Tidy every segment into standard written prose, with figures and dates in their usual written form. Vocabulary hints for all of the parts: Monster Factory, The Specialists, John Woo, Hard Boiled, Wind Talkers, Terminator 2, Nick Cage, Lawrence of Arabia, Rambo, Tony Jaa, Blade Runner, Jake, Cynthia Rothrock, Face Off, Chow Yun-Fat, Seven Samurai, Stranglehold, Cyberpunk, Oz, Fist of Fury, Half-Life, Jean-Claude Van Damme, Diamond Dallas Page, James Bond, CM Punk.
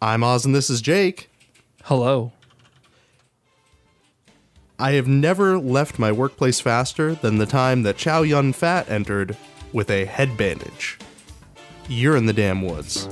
I'm Oz and this is Jake. Hello. I have never left my workplace faster than the time that Chow Yun-Fat entered with a head bandage. You're in the damn woods.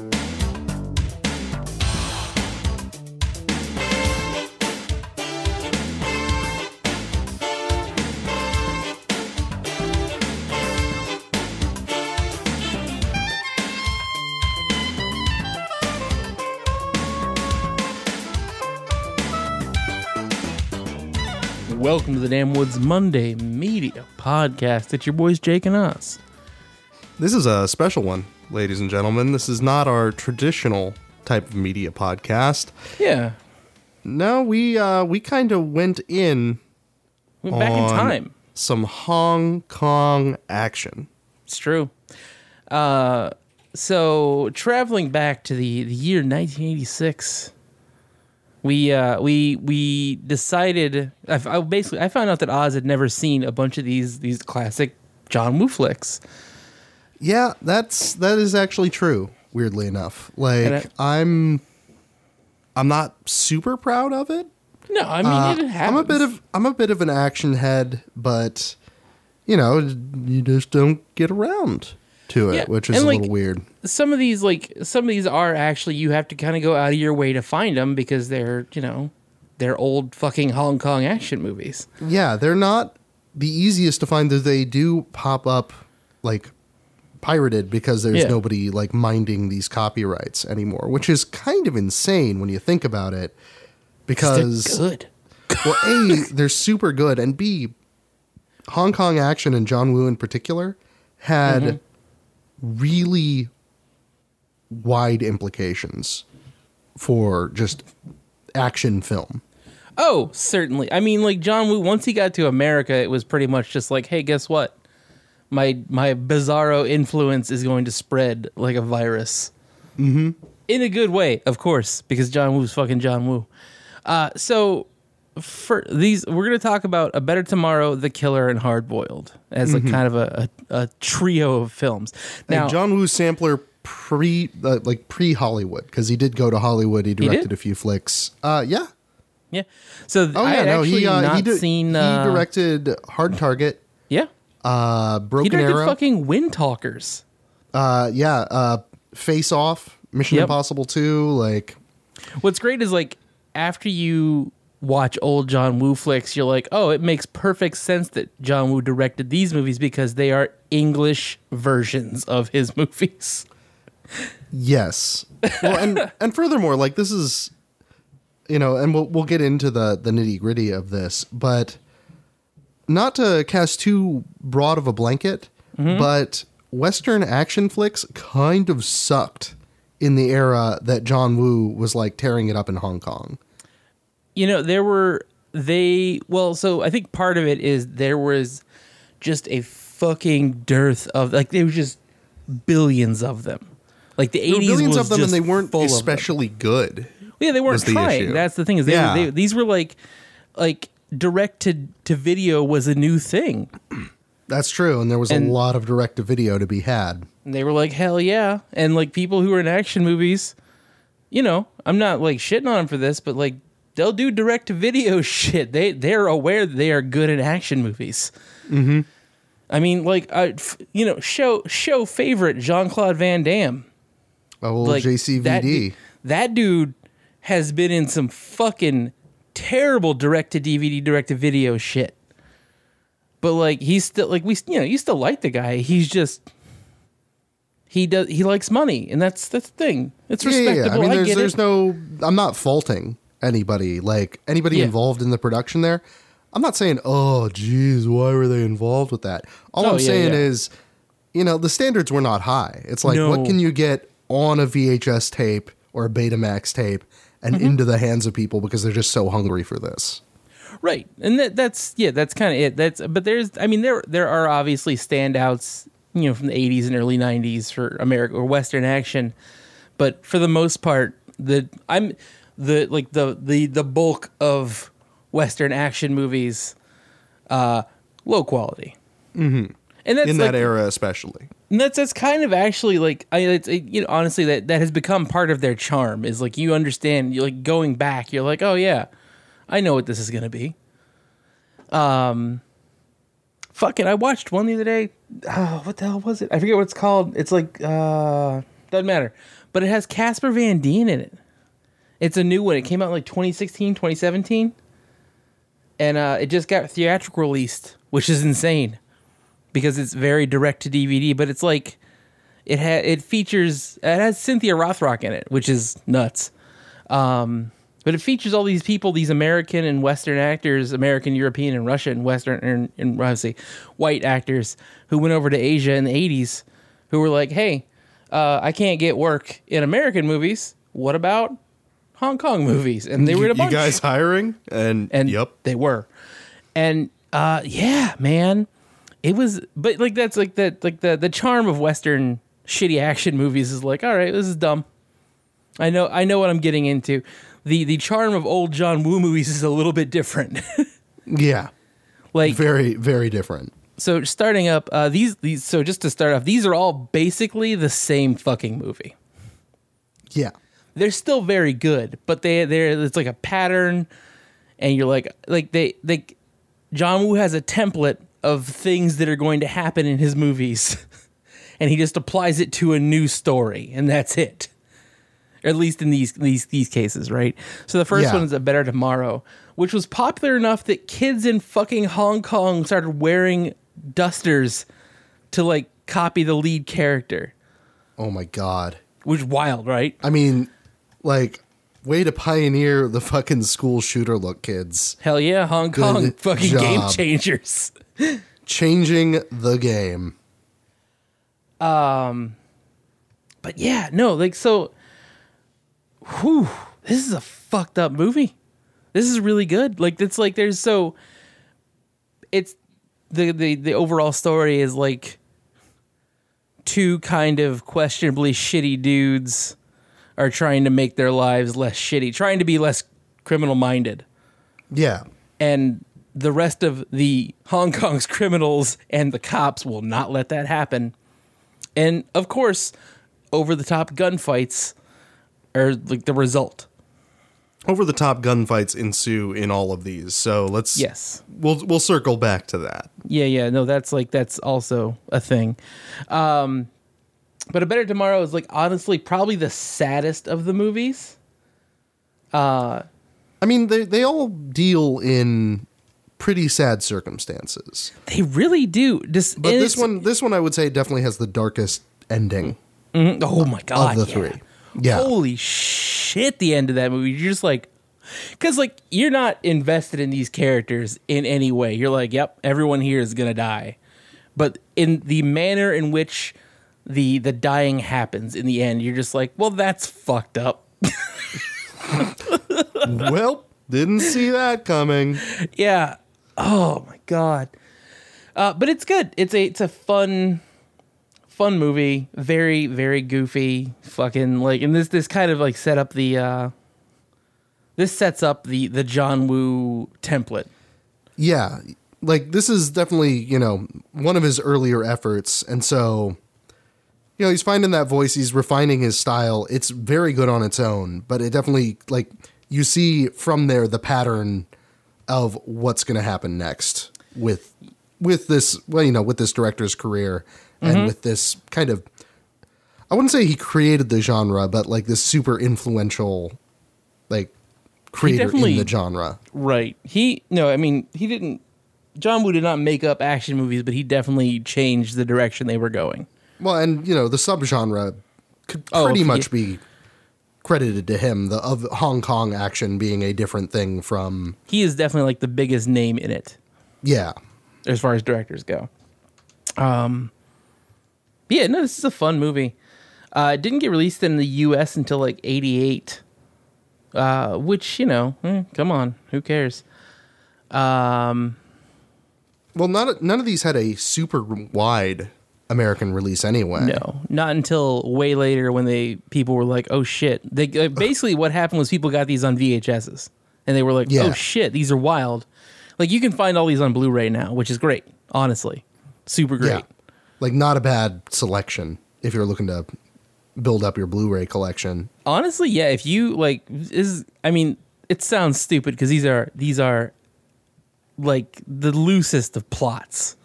Welcome to the Damn Woods Monday Media Podcast. It's your boys Jake and Oz. This is a special one, ladies and gentlemen. This is not our traditional type of media podcast. Yeah. No, we kind of went back in time. Some Hong Kong action. It's true. So traveling back to the year 1986. We decided. I found out that Oz had never seen a bunch of these classic John Woo flicks. Yeah, that is actually true. Weirdly enough, like I'm not super proud of it. No, I mean it happens. I'm a bit of an action head, but you know you just don't get around to it, yeah, which is a little weird. Some of these are actually, you have to kind of go out of your way to find them because they're old fucking Hong Kong action movies. Yeah, they're not the easiest to find, though they do pop up like pirated because there's nobody like minding these copyrights anymore, which is kind of insane when you think about it because they're good. Well, A, they're super good, and B, Hong Kong action and John Woo in particular had really wide implications for just action film. Oh, certainly. I mean, like John Woo, once he got to America, it was pretty much just like, hey, guess what? My bizarro influence is going to spread like a virus. Mm-hmm. In a good way, of course, because John Woo's fucking John Woo. So for these, we're going to talk about A Better Tomorrow, The Killer, and Hard Boiled as like kind of a trio of films. Now, and John Woo's sampler pre Hollywood, because he did go to Hollywood. He directed a few flicks. Yeah. So he directed Hard Target. Yeah. Broken Arrow. He directed fucking Wind Talkers. Face Off, Mission Impossible 2. Like, what's great is like after you watch old John Woo flicks, you're like, oh, it makes perfect sense that John Woo directed these movies because they are English versions of his movies. Yes. Well, and furthermore, like this is, you know, and we'll get into the nitty gritty of this, but not to cast too broad of a blanket, but Western action flicks kind of sucked in the era that John Woo was like tearing it up in Hong Kong. You know, I think part of it is there was just a fucking dearth of, like, there was just billions of them. Like the 80s billions was of them, just and they weren't especially good. Yeah, they weren't trying. That's the thing is these were like direct to video was a new thing. That's true, and there was a lot of direct to video to be had. And they were like, hell yeah, and like people who are in action movies, you know, I'm not like shitting on them for this, but like they'll do direct to video shit. They're aware that they are good at action movies. Mm-hmm. I mean, like you know, show favorite Jean-Claude Van Damme. Oh, like, JCVD. That dude has been in some fucking terrible direct-to-DVD, direct-to-video shit. But, like, he's still, like, you still like the guy. He's just, he likes money, and that's the thing. It's respectable. Yeah. I mean, I'm not faulting anybody, like, involved in the production there. I'm not saying, oh, geez, why were they involved with that? All I'm saying is, you know, the standards were not high. It's like, what can you get on a VHS tape or a Betamax tape and into the hands of people because they're just so hungry for this. Right. And that's kind of it. But there are obviously standouts, you know, from the 80s and early 90s for America or Western action. But for the most part, the bulk of Western action movies, low quality. Mm-hmm. And that's in that era especially. And that's kind of actually like, honestly, that has become part of their charm is like, you understand, you're like going back, you're like, oh yeah, I know what this is going to be. Fuck it. I watched one the other day. Oh, what the hell was it? I forget what it's called. It's like, doesn't matter, but it has Casper Van Dien in it. It's a new one. It came out in like 2016, 2017. And, it just got theatrical released, which is insane. Because it's very direct to DVD, but it's like it has Cynthia Rothrock in it, which is nuts. But it features all these people, these American and Western actors, American, European, and Russian, Western and obviously white actors who went over to Asia in the 80s, who were like, "Hey, I can't get work in American movies. What about Hong Kong movies?" And they were in a bunch. You guys hiring? And yep, they were. And yeah, man. It was, but like that's like that, like the charm of Western shitty action movies is like, all right, this is dumb. I know what I'm getting into. The charm of old John Woo movies is a little bit different. Yeah, like very, very different. So starting up, these. So just to start off, these are all basically the same fucking movie. Yeah, they're still very good, but it's like a pattern, and you're like they John Woo has a template of things that are going to happen in his movies, and he just applies it to a new story, and that's it. Or at least in these cases, right? So the first one is A Better Tomorrow, which was popular enough that kids in fucking Hong Kong started wearing dusters to like copy the lead character. Oh my god, which is wild, right? I mean, like, way to pioneer the fucking school shooter look, kids. Hell yeah, Hong Kong. Good fucking job. Game changers. Changing the game. But yeah, no, like, so, whew, this is a fucked up movie. This is really good. Like, it's like there's so, it's the overall story is like two kind of questionably shitty dudes are trying to make their lives less shitty, trying to be less criminal minded. Yeah. And the rest of the Hong Kong's criminals and the cops will not let that happen. And, of course, over-the-top gunfights are like the result. Over-the-top gunfights ensue in all of these, so let's... Yes. We'll circle back to that. Yeah, no, that's also a thing. But A Better Tomorrow is, like, honestly, probably the saddest of the movies. I mean, they all deal in pretty sad circumstances. They really do. But this one I would say definitely has the darkest ending. Mm-hmm. Oh my god, of the three. Yeah. Holy shit, the end of that movie. You're just like, because like you're not invested in these characters in any way. You're like, yep, everyone here is gonna die. But in the manner in which the dying happens in the end, you're just like, well, that's fucked up. Well, didn't see that coming. Yeah. Oh my god. But it's good. It's a fun movie. Very, very goofy. Fucking like, and this kind of like set up the John Woo template. Yeah. Like this is definitely, you know, one of his earlier efforts, and so, you know, he's finding that voice, he's refining his style. It's very good on its own, but it definitely, like, you see from there the pattern of what's going to happen next with this, well, you know, with this director's career, and with this kind of, I wouldn't say he created the genre, but like this super influential, like, creator in the genre. Right. John Woo did not make up action movies, but he definitely changed the direction they were going. Well, and, you know, the subgenre could pretty much be credited to him, of Hong Kong action being a different thing from... He is definitely, like, the biggest name in it. Yeah. As far as directors go. Yeah, no, this is a fun movie. It didn't get released in the U.S. until, like, 88. Which, you know, come on, who cares? Well, none of these had a super wide American release anyway. No, not until way later when people were like, oh shit. They basically what happened was people got these on VHSs and they were like, oh shit, these are wild. Like you can find all these on Blu-ray now, which is great. Honestly, super great. Yeah. Like, not a bad selection if you're looking to build up your Blu-ray collection. Honestly, yeah. If you like, it sounds stupid because these are like the loosest of plots.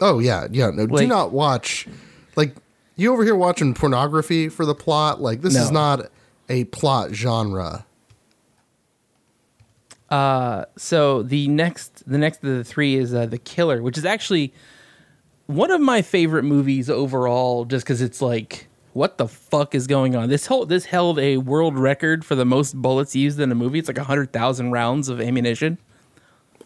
Oh yeah, yeah. No, like, do not watch. Like, you over here watching pornography for the plot. Like, this is not a plot genre. So the next of the three is The Killer, which is actually one of my favorite movies overall, just because it's like, what the fuck is going on? This held a world record for the most bullets used in a movie. It's like 100,000 rounds of ammunition.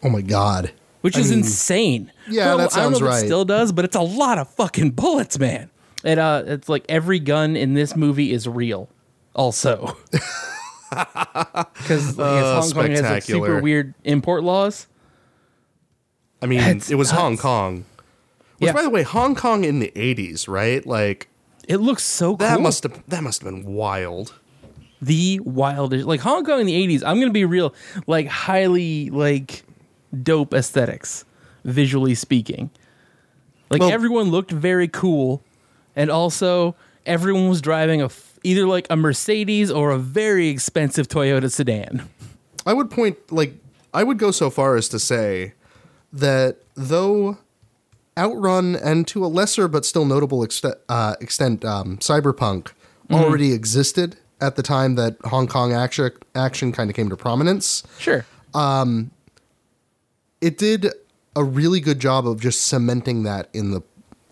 Oh my god! Which is insane. Yeah, well, that sounds right. I don't know if it still does, but it's a lot of fucking bullets, man. And it's like every gun in this movie is real, also. Because Hong Kong has like super weird import laws. I mean, it was nuts. Hong Kong. Which, by the way, Hong Kong in the 80s, right? Like. It looks so cool. That must have been wild. The wildest. Like, Hong Kong in the 80s, I'm going to be real, like, highly, like, dope aesthetics, visually speaking. Like, everyone looked very cool, and also everyone was driving either, like, a Mercedes or a very expensive Toyota sedan. I would go so far as to say that though Outrun and, to a lesser but still notable extent, Cyberpunk already existed at the time that Hong Kong action kind of came to prominence. Sure. It did a really good job of just cementing that in the,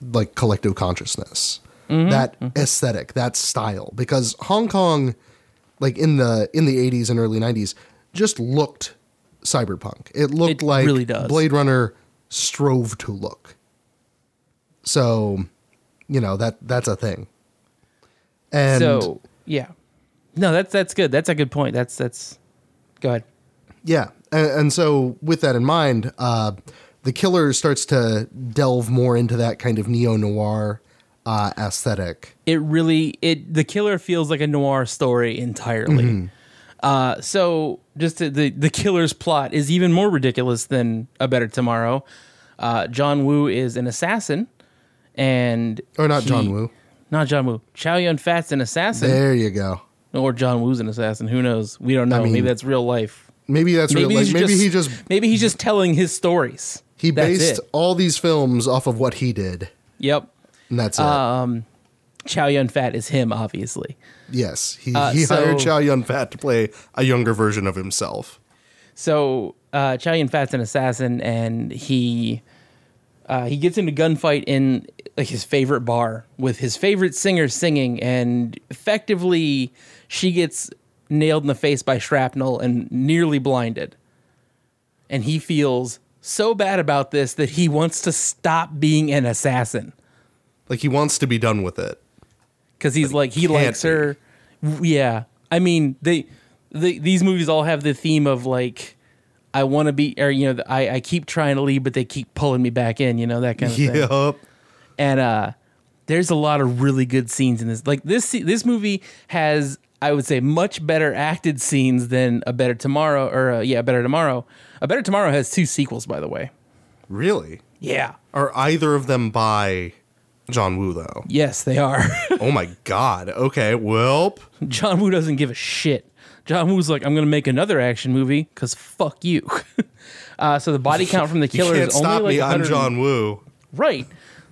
like, collective consciousness, that aesthetic, that style, because Hong Kong, like, in the 80s and early 90s, just looked cyberpunk. It looked like really Blade Runner strove to look. So, you know, that's a thing. And so, yeah, no, that's good. That's a good point. That's go ahead. Yeah. And so with that in mind, The Killer starts to delve more into that kind of neo-noir aesthetic. The Killer feels like a noir story entirely. Mm-hmm. So just the Killer's plot is even more ridiculous than A Better Tomorrow. John Woo is an assassin. Not John Woo. Chow Yun-Fat's an assassin. There you go. Or John Woo's an assassin. Who knows? We don't know. Maybe that's real life. Maybe he's just telling his stories. He based all these films off of what he did. Yep. And that's it. Chow Yun-Fat is him, obviously. Yes. He hired Chow Yun-Fat to play a younger version of himself. So Chow Yun-Fat's an assassin, and he gets into gunfight in, like, his favorite bar with his favorite singer singing, and effectively she gets nailed in the face by shrapnel and nearly blinded. And he feels so bad about this that he wants to stop being an assassin. Like, he wants to be done with it. Because he's like, he likes her. Yeah. I mean, these movies all have the theme of, like, I want to be, or, you know, I keep trying to leave, but they keep pulling me back in, you know, that kind of thing. And there's a lot of really good scenes in this. Like, this movie has, I would say, much better acted scenes than A Better Tomorrow, or A Better Tomorrow. A Better Tomorrow has two sequels, by the way. Really? Yeah. Are either of them by John Woo, though? Yes, they are. Oh my god. Okay, well, John Woo doesn't give a shit. John Woo's like, I'm going to make another action movie because fuck you. So the body count from The Killer is only like 100. You can't stop me, I'm John Woo. Right.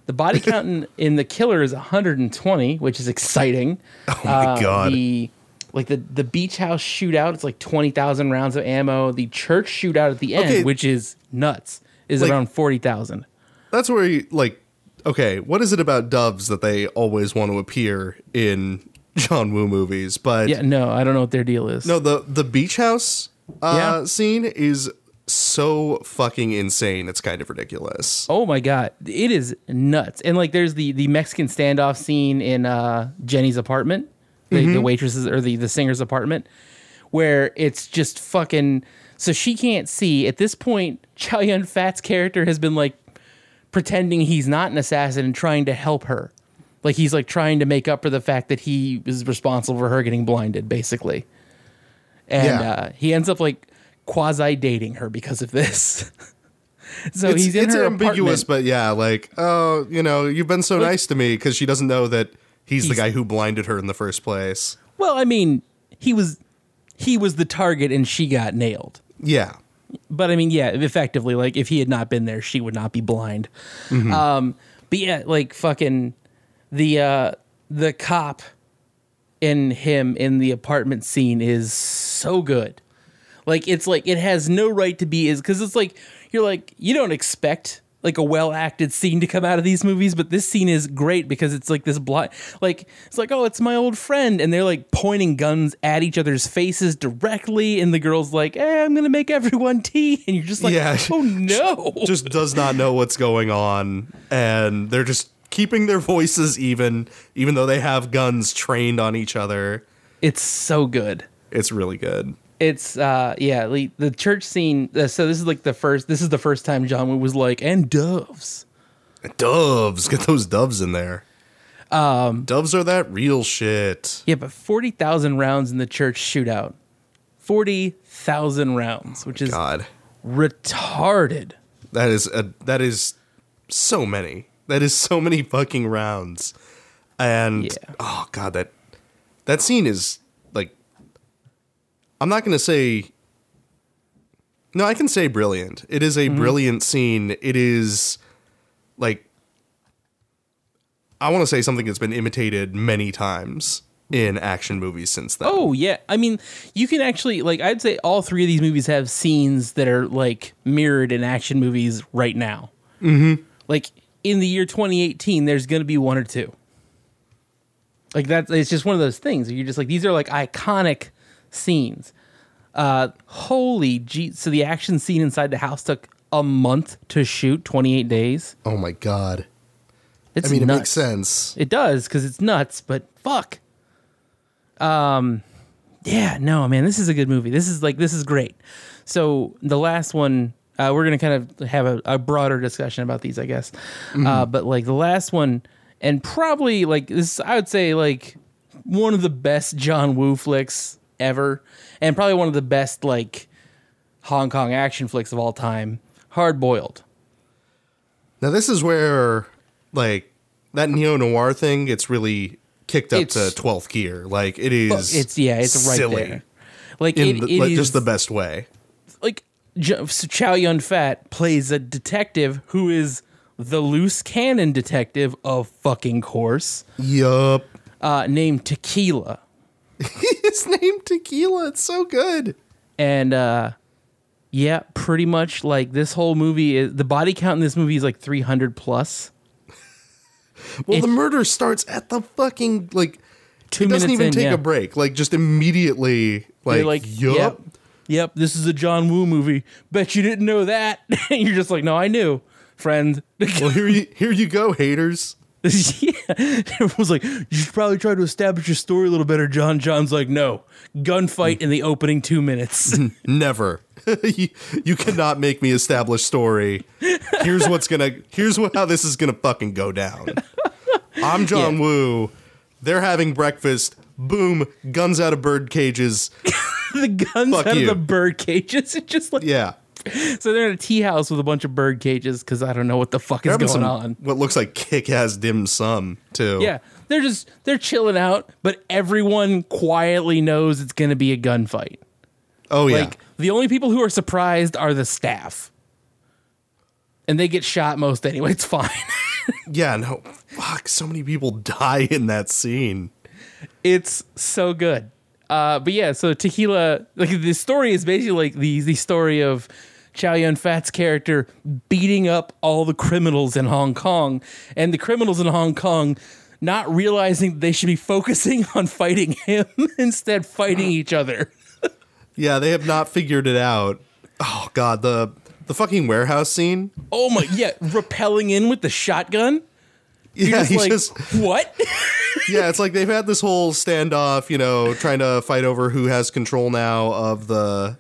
The body count in The Killer is 120, which is exciting. Oh my god. The beach house shootout, it's like 20,000 rounds of ammo. The church shootout at the end, which is nuts, is around 40,000. That's where you, like, okay, what is it about doves that they always want to appear in John Woo movies? But yeah, no, I don't know what their deal is. No, the beach house scene is so fucking insane. It's kind of ridiculous. Oh my god, it is nuts. And like, there's the Mexican standoff scene in Jenny's apartment, the waitress's or the singer's apartment, where it's just fucking. So she can't see at this point. Chow Yun-Fat's character has been like pretending he's not an assassin and trying to help her. Like, he's, like, trying to make up for the fact that he is responsible for her getting blinded, basically. And he ends up, like, quasi-dating her because of this. So it's ambiguous, apartment. But yeah, like, oh, you know, you've been so nice to me, because she doesn't know that he's the guy who blinded her in the first place. Well, I mean, he was the target and she got nailed. Yeah. But I mean, yeah, effectively, like, if he had not been there, she would not be blind. Mm-hmm. But yeah, like, fucking the cop in him in the apartment scene is so good. Like, it's like, it has no right to be, because it's like, you're like, you don't expect like a well-acted scene to come out of these movies, but this scene is great because it's like this blind, like, it's like, oh, it's my old friend, and they're like pointing guns at each other's faces directly, and the girl's like, hey, I'm gonna make everyone tea, and you're just like, yeah, oh no, just does not know what's going on, and they're just keeping their voices even though they have guns trained on each other. It's so good. It's really good. It's, yeah, the church scene. So this is the first time John Woo was like, and doves. Doves. Get those doves in there. Doves are that real shit. Yeah, but 40,000 rounds in the church shootout. 40,000 rounds, which is retarded. That is so many. That is so many fucking rounds. And, yeah. Oh, God, that scene is... I'm not going to say, no, I can say brilliant. It is a brilliant scene. It is like, I want to say something that's been imitated many times in action movies since then. Oh yeah. I mean, you can actually, like, I'd say all three of these movies have scenes that are like mirrored in action movies right now. Mm-hmm. Like in the year 2018, there's going to be one or two. Like that's, it's just one of those things where you're just like, these are like iconic scenes. Holy gee. So the action scene inside the house took a month to shoot, 28 days. Oh my God. It's, I mean, nuts. It makes sense. It does, because it's nuts, but fuck. Yeah, no, man, this is a good movie. This is great. So the last one, we're going to kind of have a broader discussion about these, I guess. Mm-hmm. But like the last one, and probably like this, I would say like one of the best John Woo flicks ever, and probably one of the best like Hong Kong action flicks of all time, Hard Boiled. Now this is where like that neo-noir thing gets really kicked up to 12th gear. Like it is, it's, yeah, it's silly. Right there. Like it is just the best way. Like Chow Yun-Fat plays a detective who is the loose cannon detective of fucking course. Yup. Named Tequila. His name Tequila. It's so good. And yeah, pretty much like this whole movie is, the body count in this movie is like 300 plus. Well, the murder starts at the fucking like 2 minutes. It doesn't even take a break. Like just immediately like yep, this is a John Woo movie. Bet you didn't know that. And you're just like, no, I knew, friend. Well, here you go, haters. Yeah, everyone's like, you should probably try to establish your story a little better, John. John's like, no, gunfight in the opening 2 minutes. Never. You cannot make me establish story. Here's how this is gonna fucking go down. I'm John Woo. They're having breakfast. Boom, guns out of bird cages. The guns Fuck out you. Of the bird cages. It's just like, yeah. So they're in a tea house with a bunch of bird cages because I don't know what the fuck is going on. What looks like kick-ass dim sum, too. Yeah, they're chilling out, but everyone quietly knows it's going to be a gunfight. Oh, yeah. Like, the only people who are surprised are the staff. And they get shot most anyway. It's fine. Yeah, no. Fuck, so many people die in that scene. It's so good. But yeah, so Tequila, like the story is basically like the story of Chow Yun-Fat's character beating up all the criminals in Hong Kong, and the criminals in Hong Kong not realizing they should be focusing on fighting him instead fighting each other. Yeah, they have not figured it out. Oh God, the fucking warehouse scene. Oh my, yeah, rappelling in with the shotgun. Yeah, he's just what? Yeah, it's like they've had this whole standoff, you know, trying to fight over who has control now of the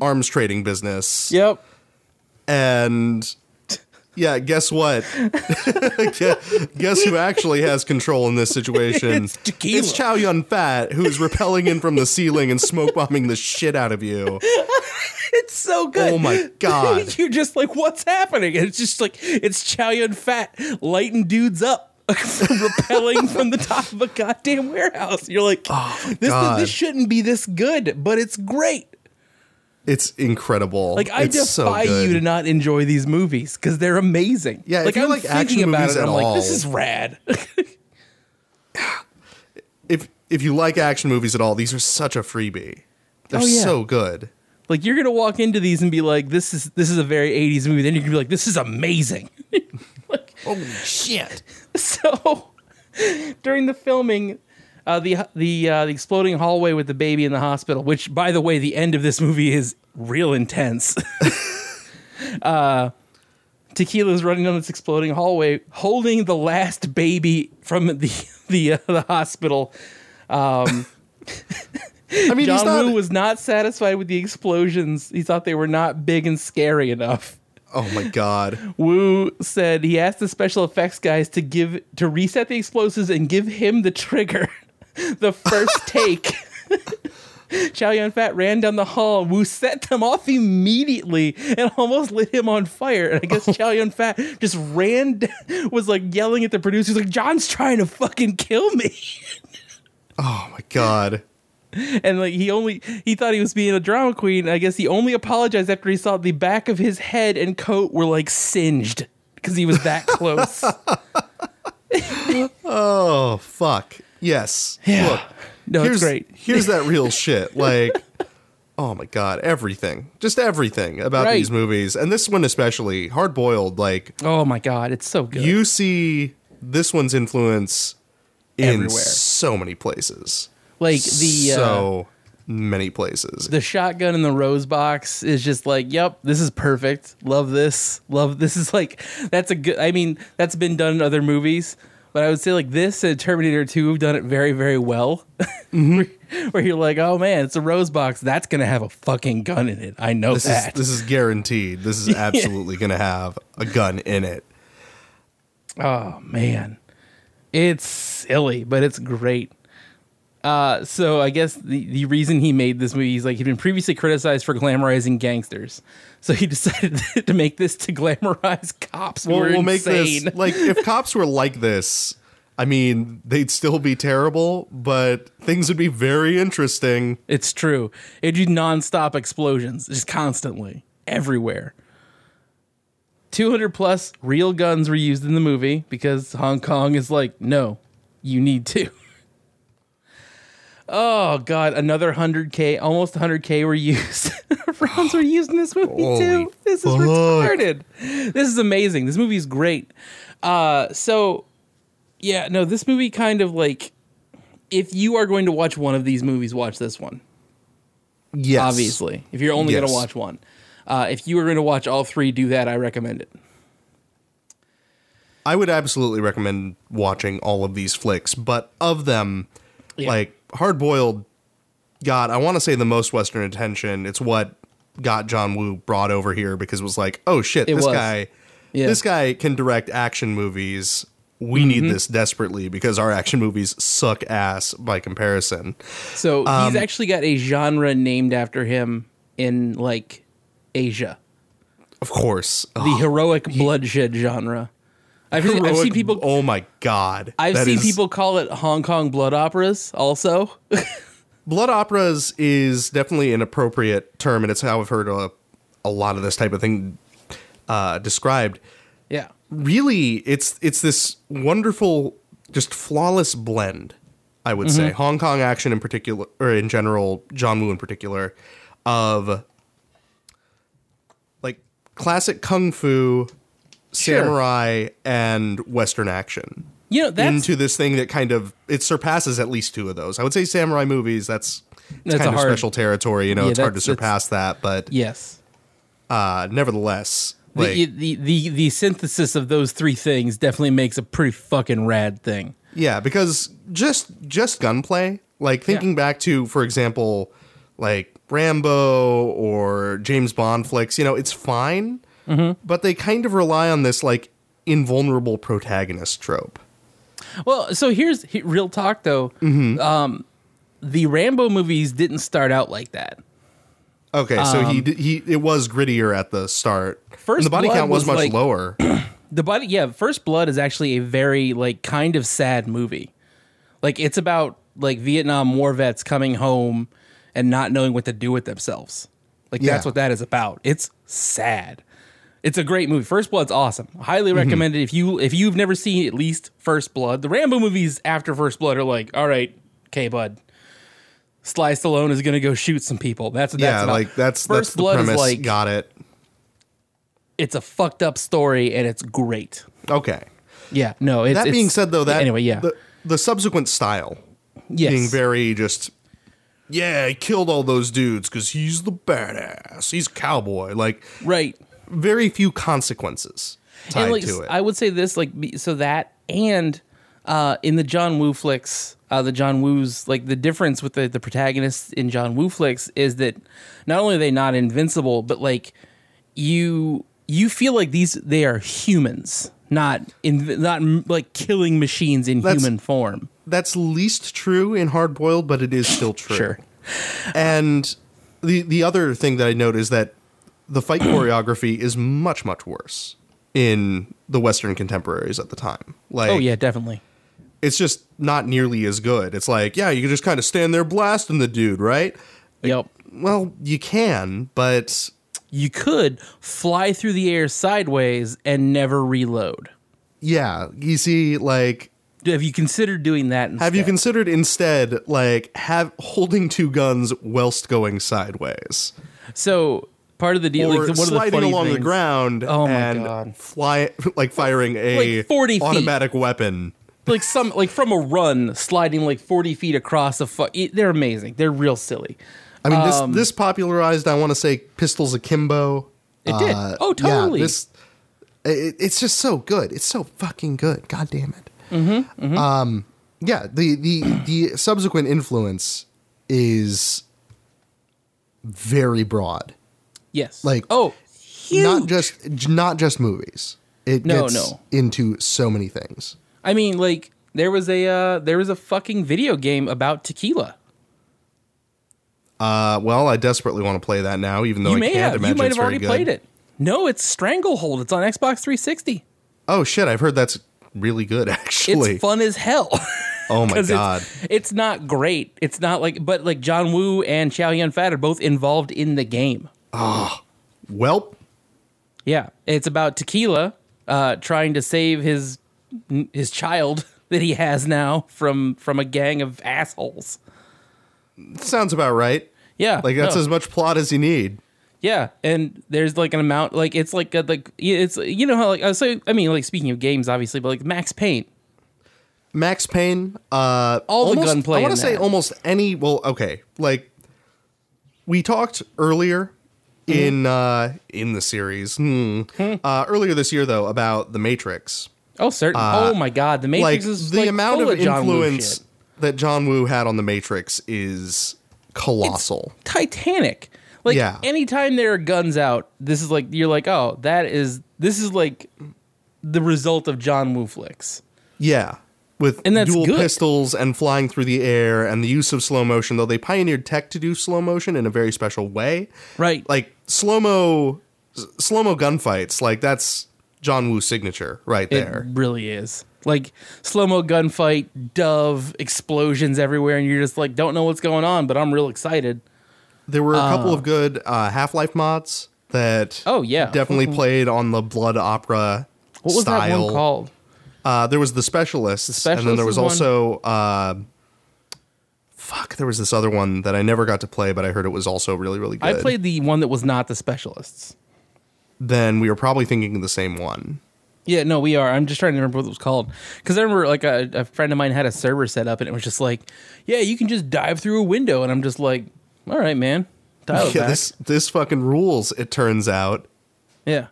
arms trading business. Yep. And yeah, guess what? Guess who actually has control in this situation? It's Chow Yun-Fat, who's rappelling in from the ceiling and smoke bombing the shit out of you. It's so good. Oh my God. You're just like, what's happening? And it's just like, it's Chow Yun-Fat lighting dudes up. Rappelling from the top of a goddamn warehouse. You're like, oh, this shouldn't be this good, but it's great. It's incredible. Like, I defy you to not enjoy these movies because they're amazing. Yeah, like, I'm like thinking about it, and I'm like, this is rad. If you like action movies at all, these are such a freebie. They're so good. Like, you're gonna walk into these and be like, this is a very 80s movie. Then you're gonna be like, this is amazing. Like, holy shit. So during the filming, the exploding hallway with the baby in the hospital, which, by the way, the end of this movie is real intense. Tequila's running down this exploding hallway, holding the last baby from the hospital. I mean, John Woo was not satisfied with the explosions. He thought they were not big and scary enough. Oh my God. Woo said he asked the special effects guys to reset the explosives and give him the trigger. The first take. Chow Yun-Fat ran down the hall. Woo set them off immediately and almost lit him on fire. And I guess Chow Yun-Fat just was like yelling at the producers, like, John's trying to fucking kill me. Oh my God. And like he thought he was being a drama queen. I guess he only apologized after he saw the back of his head and coat were like singed because he was that close. Oh fuck. Yes. Yeah. Look, no, it's great. Here's that real shit. Like, oh my God, everything. Just everything about these movies. And this one especially, Hard Boiled, like, oh my God, it's so good. You see this one's influence everywhere. In so many places. Like so many places. The shotgun in the rose box is just like, yep, this is perfect. Love this. This is like, that's a good, I mean, that's been done in other movies, but I would say like this and Terminator 2 have done it very, very well. Mm-hmm. Where you're like, oh man, it's a rose box. That's going to have a fucking gun in it. I know that. This is guaranteed. This is absolutely going to have a gun in it. Oh man. It's silly, but it's great. So I guess the reason he made this movie, he's like, he'd been previously criticized for glamorizing gangsters. So he decided to make this to glamorize cops. We'll make this like, if cops were like this, I mean, they'd still be terrible, but things would be very interesting. It's true. It'd be nonstop explosions, just constantly everywhere. 200 plus real guns were used in the movie because Hong Kong is like, no, you need to. Oh God! Another 100K, almost 100K were used. Rounds were used in this movie too. This is retarded. This is amazing. This movie is great. This movie kind of like, if you are going to watch one of these movies, watch this one. Yes, obviously. If you're only going to watch one, if you are going to watch all three, do that. I recommend it. I would absolutely recommend watching all of these flicks, but of them, like. Hard Boiled, God, I want to say the most Western attention. It's what got John Woo brought over here because it was like, oh shit, this guy can direct action movies. We need this desperately because our action movies suck ass by comparison. So he's actually got a genre named after him in like Asia. Of course. The heroic bloodshed genre. I've seen people. Oh my God! I've seen people call it Hong Kong blood operas. Also, blood operas is definitely an appropriate term, and it's how I've heard a lot of this type of thing described. Yeah, really, it's this wonderful, just flawless blend. I would say Hong Kong action in particular, or in general, John Woo in particular, of like classic kung fu. Samurai and Western action. You know, that's into this thing that kind of it surpasses at least two of those. I would say samurai movies, that's kind of special territory, you know, it's hard to surpass that, but yes. Nevertheless, like, the synthesis of those three things definitely makes a pretty fucking rad thing. Yeah, because just gunplay, like thinking back to, for example, like Rambo or James Bond flicks, you know, it's fine. Mm-hmm. But they kind of rely on this like invulnerable protagonist trope. Well, so here's real talk though. The Rambo movies didn't start out like that. Okay, so it was grittier at the start. First, and the body count was much lower. The body, yeah. First Blood is actually a very kind of sad movie. Like, it's about Vietnam War vets coming home and not knowing what to do with themselves. That's what that is about. It's sad. It's a great movie. First Blood's awesome. Highly recommended. If you've never seen at least First Blood, the Rambo movies after First Blood are like, all right, okay, bud. Sly Stallone is going to go shoot some people. That's what that's about. First Blood the premise. Is like, got it. It's a fucked up story and it's great. Okay. Yeah. No. That being said, though, anyway, yeah. The subsequent style, yes, being very just, yeah, he killed all those dudes because he's the badass. He's cowboy. Right. Very few consequences tied to it. I would say this, in the John Woo flicks, the difference with the protagonists in John Woo flicks is that not only are they not invincible, but you feel like they are humans, not killing machines in human form. That's least true in Hard Boiled, but it is still true. Sure. And the other thing that I note is that the fight choreography is much, much worse in the Western contemporaries at the time. Oh yeah, definitely. It's just not nearly as good. It's you can just kind of stand there blasting the dude, right? Yep. Well, you can, but... You could fly through the air sideways and never reload. Yeah. You see, Have you considered doing that instead? Have you considered instead, holding two guns whilst going sideways? So... Part of the deal, or one sliding of the funny along things, the ground, oh my and God. Fly firing a 40 automatic feet. Weapon, from a run, sliding 40 feet across they're amazing. They're real silly. I mean, this popularized, I want to say, Pistols Akimbo. It did. Oh, totally. Yeah, it's just so good. It's so fucking good. God damn it. Mm-hmm, mm-hmm. Yeah. The subsequent influence is very broad. Yes. Huge. Not just movies. It gets into so many things. I mean, there was a fucking video game about tequila. Well, I desperately want to play that now, even though I can't imagine it's very good. You might have already played it. No, it's Stranglehold. It's on Xbox 360. Oh shit! I've heard that's really good. Actually, it's fun as hell. Oh my God. It's not great. It's not but John Woo and Chow Yun-Fat are both involved in the game. Oh, well, yeah, it's about tequila trying to save his child that he has now from a gang of assholes. Sounds about right. Yeah, that's as much plot as you need. Yeah, and there's an amount speaking of games, obviously, but Max Payne, all the gunplay. I want to say almost any. Well, okay, we talked earlier. In the series earlier this year, though, about The Matrix. Oh, certainly. Oh my God, The Matrix is the amount of influence that John Woo had on The Matrix is colossal, it's Titanic. Anytime there are guns out, this is you're oh, this is the result of John Woo flicks. Yeah, with dual pistols and flying through the air and the use of slow motion, though they pioneered tech to do slow motion in a very special way. Right. Slow-mo gunfights, that's John Woo's signature right there. It really is. Slow-mo gunfight, dove, explosions everywhere, and you're just don't know what's going on, but I'm real excited. There were a couple of good Half-Life mods that definitely played on the Blood Opera style. What was that one called? There was The Specialists, and then there was also, there was this other one that I never got to play, but I heard it was also really, really good. I played the one that was not The Specialists. Then we were probably thinking of the same one. Yeah, no, we are. I'm just trying to remember what it was called. Because I remember, a friend of mine had a server set up, and it was just yeah, you can just dive through a window, and I'm just all right, man, dial it back. This fucking rules, it turns out. Yeah.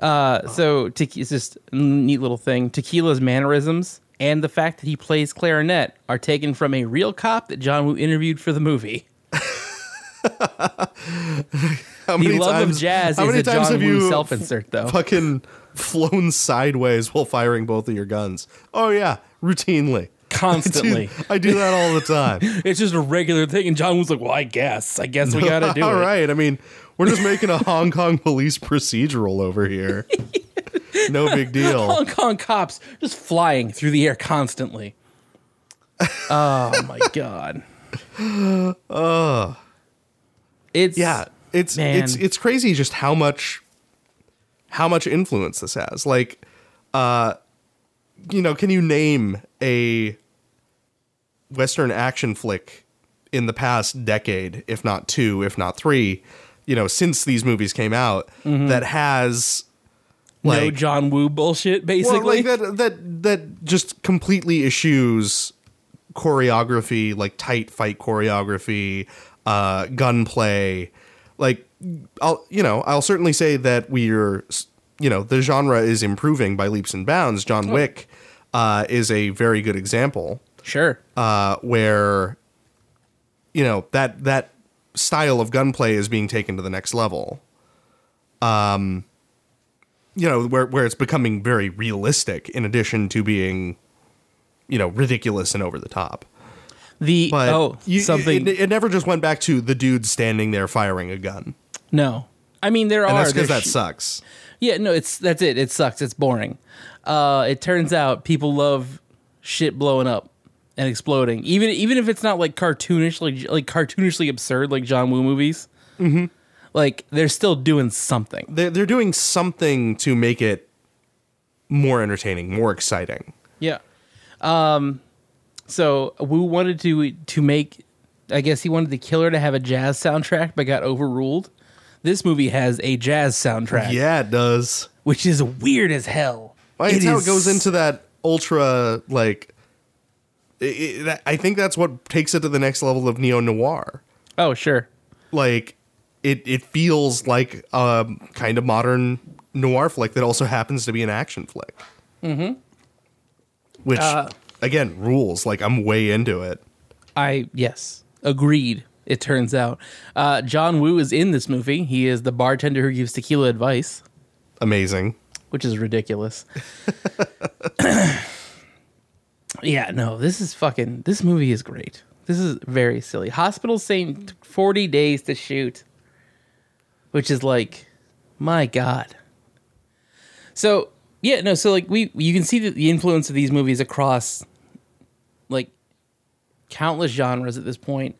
So it's just a neat little thing. Tequila's mannerisms and the fact that he plays clarinet are taken from a real cop that John Woo interviewed for the movie. The love of jazz is a John Woo self-insert, though. Fucking flown sideways while firing both of your guns. Oh yeah, routinely. constantly. I do that all the time. It's just a regular thing. And John was like, well, I guess we got to do it. All right. I mean, we're just making a Hong Kong police procedural over here. No big deal. Hong Kong cops just flying through the air constantly. Oh, my God. It's crazy just how much influence this has. Like, can you name a Western action flick in the past decade, if not two, if not three, since these movies came out, mm-hmm. that has like no John Woo bullshit, basically? Well, like that just completely eschews choreography, like tight fight choreography, gunplay. Like, I'll certainly say that we're, the genre is improving by leaps and bounds. John Wick is a very good example. Sure. Where, that style of gunplay is being taken to the next level. Where it's becoming very realistic in addition to being, ridiculous and over the top. It never just went back to the dude standing there firing a gun. No, I mean that's because that sucks. Yeah, no, that's it. It sucks. It's boring. It turns out people love shit blowing up and exploding, even if it's not like cartoonishly absurd, like John Woo movies. Mm-hmm. Like they're still doing something. They're doing something to make it more entertaining, more exciting. Yeah. So Woo wanted to make, I guess he wanted The Killer to have a jazz soundtrack, but got overruled. This movie has a jazz soundtrack. Yeah, it does. Which is weird as hell. Well, it's how it goes into that ultra, like, I think that's what takes it to the next level of neo-noir. Oh, sure. Like, it feels like a kind of modern noir flick that also happens to be an action flick. Mm-hmm. Which... again, rules. Like, I'm way into it. Yes, agreed, it turns out. John Woo is in this movie. He is the bartender who gives tequila advice. Amazing. Which is ridiculous. Yeah, no, this movie is great. This is very silly. Hospital saying 40 days to shoot, which is like, my God. So... yeah, no, so, like, you can see the influence of these movies across, like, countless genres at this point.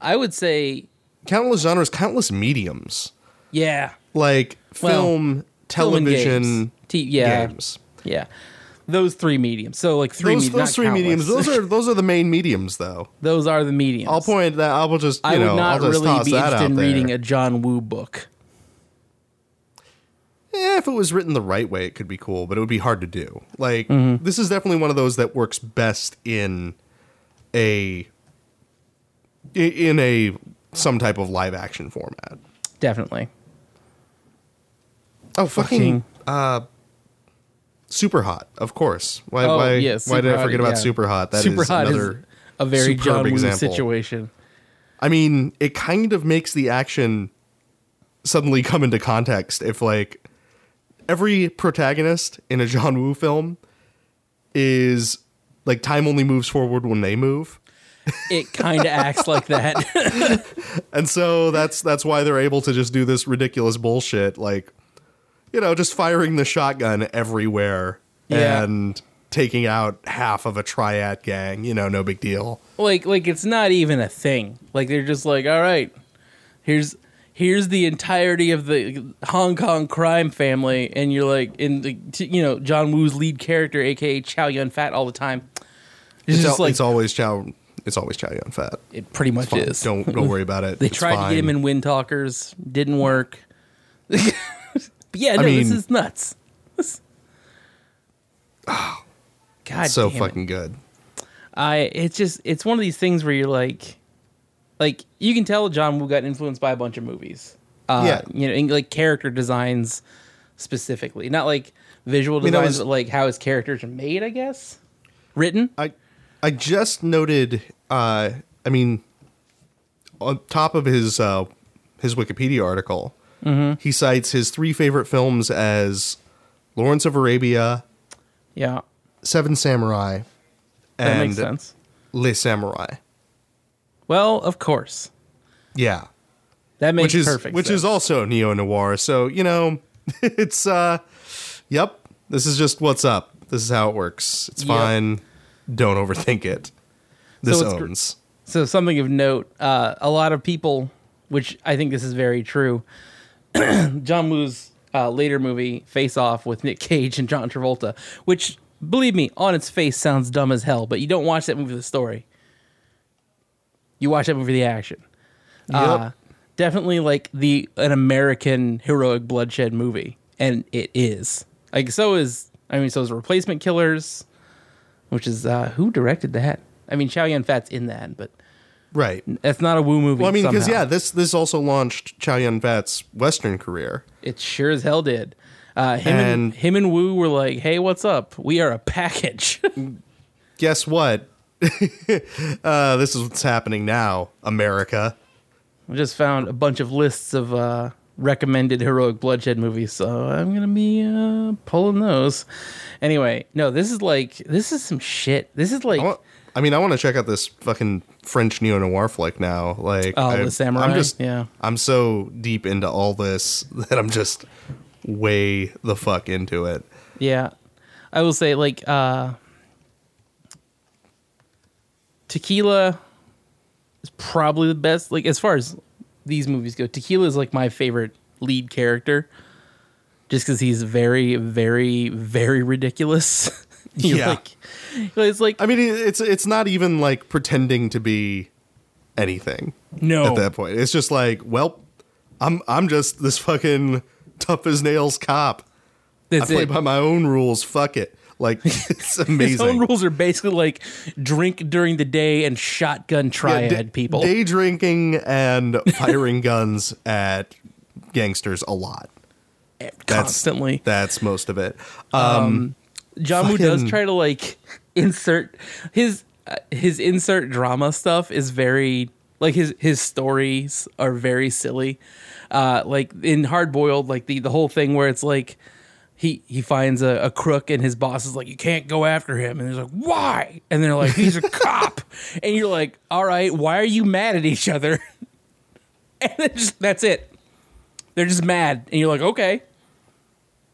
I would say... countless genres, countless mediums. Yeah. Like, film, television, games. Yeah. Those three mediums. So, like, three mediums. Those three mediums. Those are the main mediums, though. Those are the mediums. I'll point that. I will just, I would not really be interested in reading a John Woo book. Yeah, if it was written the right way, it could be cool, but it would be hard to do. Like, mm-hmm. This is definitely one of those that works best in some type of live action format. Definitely. Oh, fucking Super Hot, of course. Why did I forget about Super Hot? That Super is Hot another is a very John Woo situation. I mean, it kind of makes the action suddenly come into context if, like, every protagonist in a John Woo film is like time only moves forward when they move. It kind of acts like that. And so that's why they're able to just do this ridiculous bullshit. Like, just firing the shotgun everywhere and taking out half of a triad gang, no big deal. Like it's not even a thing. Like, they're just like, all right, here's the entirety of the Hong Kong crime family, and you're like, John Woo's lead character, aka Chow Yun-Fat, all the time. It's always Chow Yun-Fat. It pretty much is. Don't worry about it. They tried to get him in Wind Talkers, didn't work. This is nuts. Oh, God, so fucking good. It's one of these things where you're like. Like, you can tell John Woo got influenced by a bunch of movies. And, like, character designs specifically. Not, like, visual designs, but, like, how his characters are made, I guess? Written? I just noted, on top of his Wikipedia article, mm-hmm. he cites his three favorite films as Lawrence of Arabia, Seven Samurai, That makes sense. Les Samurai. Well, of course. Yeah. That makes perfect sense. Which is also neo-noir. So, you know, it's, yep, this is just what's up. This is how it works. It's fine. Don't overthink it. This owns. So something of note, a lot of people, which I think this is very true, John Woo's later movie, Face Off, with Nick Cage and John Travolta, which, believe me, on its face sounds dumb as hell, but you don't watch that movie for the story. You watch that movie for the action. Yep. Definitely like an American heroic bloodshed movie, and it is. Like, so is Replacement Killers, which is, who directed that? I mean, Chow Yun-Fat's in that, but... Right. That's not a Woo movie. Well, I mean, because, yeah, this also launched Chow Yun-Fat's Western career. It sure as hell did. Him and Woo were like, hey, what's up? We are a package. Guess what? This is what's happening now, America. I just found a bunch of lists of recommended heroic bloodshed movies, so I'm going to be pulling those. Anyway, no, this is some shit. This is like... I want to check out this fucking French neo-noir flick now. Like, The Samurai. I'm so deep into all this that I'm just way the fuck into it. Yeah. I will say, like, Tequila is probably the best. Like, as far as these movies go, Tequila is, like, my favorite lead character. Just because he's very, very, very ridiculous. Yeah. It's not even like pretending to be anything. No. At that point. It's just like, well, I'm just this fucking tough as nails cop. That's I play by my own rules. Fuck it. Like, it's amazing. His own rules are basically like drink during the day and shotgun triad people. Day drinking and firing guns at gangsters a lot. Constantly. That's most of it. John Woo does try to like insert his insert drama stuff is very like his stories are very silly, like in Hard Boiled, like the whole thing where it's like he finds a crook and his boss is like, you can't go after him, and he's like, why? And they're like, he's a cop, and you're like, all right, why are you mad at each other? And that's it. They're just mad, and you're like, okay,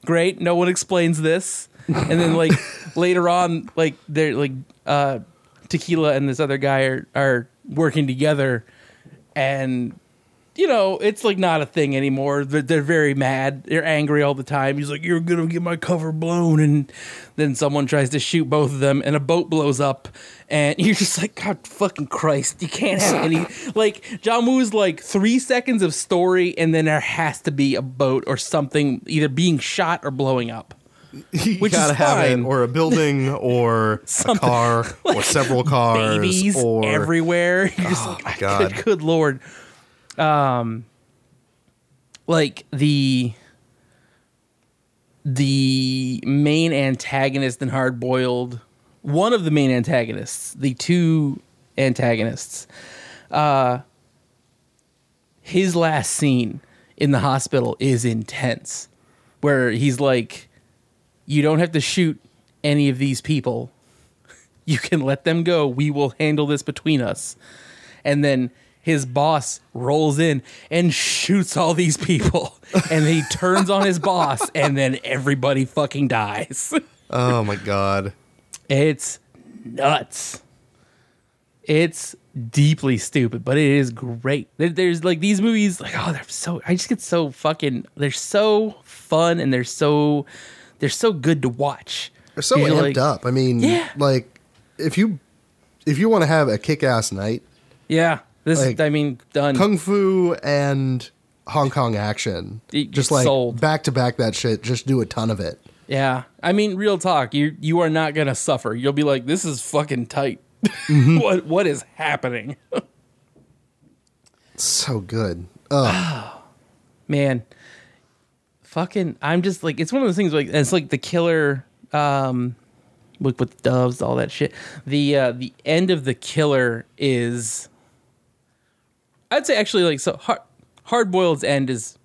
great, no one explains this. And then, like, later on, like, they're like, Tequila and this other guy are working together, and you know, it's like not a thing anymore. They're very mad, they're angry all the time. He's like, you're gonna get my cover blown, and then someone tries to shoot both of them, and a boat blows up, and you're just like, God fucking Christ, you can't have any like John Woo's like 3 seconds of story, and then there has to be a boat or something either being shot or blowing up. Which gotta have it, or a building, or a car, like or several cars, babies or everywhere. You're just like, God. Good Lord. Like the main antagonist in Hard Boiled, one of the main antagonists, the two antagonists. His last scene in the hospital is intense, where he's like, you don't have to shoot any of these people. You can let them go. We will handle this between us. And then his boss rolls in and shoots all these people. And he turns on his boss, and then everybody fucking dies. Oh, my God. It's nuts. It's deeply stupid, but it is great. There's like these movies, like, oh, they're so fun, and they're so good to watch. They're so amped up. I mean, like if you want to have a kick-ass night, done. Kung Fu and Hong Kong action, just like sold. Back to back that shit. Just do a ton of it. Yeah, I mean, real talk. You are not gonna suffer. You'll be like, this is fucking tight. Mm-hmm. What is happening? So good. Oh, man. Fucking, I'm just like, it's one of those things like, it's like The Killer, look with the doves, all that shit. The end of The Killer is, I'd say actually like, so Hard Boiled's end is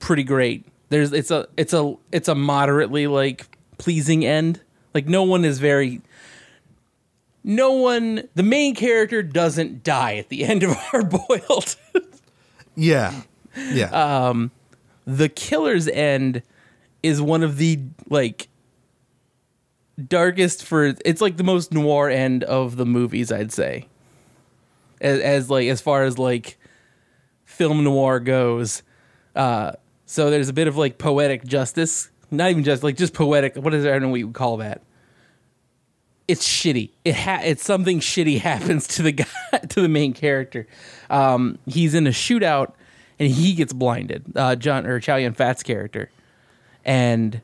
pretty great. It's a moderately like pleasing end. Like no one is very no one, the main character doesn't die at the end of Hard Boiled. Yeah. Yeah. The Killer's end is one of the, like, darkest for, it's like the most noir end of the movies, I'd say. As far as, like, film noir goes. So there's a bit of, like, poetic justice. Not even just, like, just poetic. What is it? I don't know what you would call that. It's shitty. It's something shitty happens to the guy, to the main character. He's in a shootout and he gets blinded. Chow Yun-Fat's character, and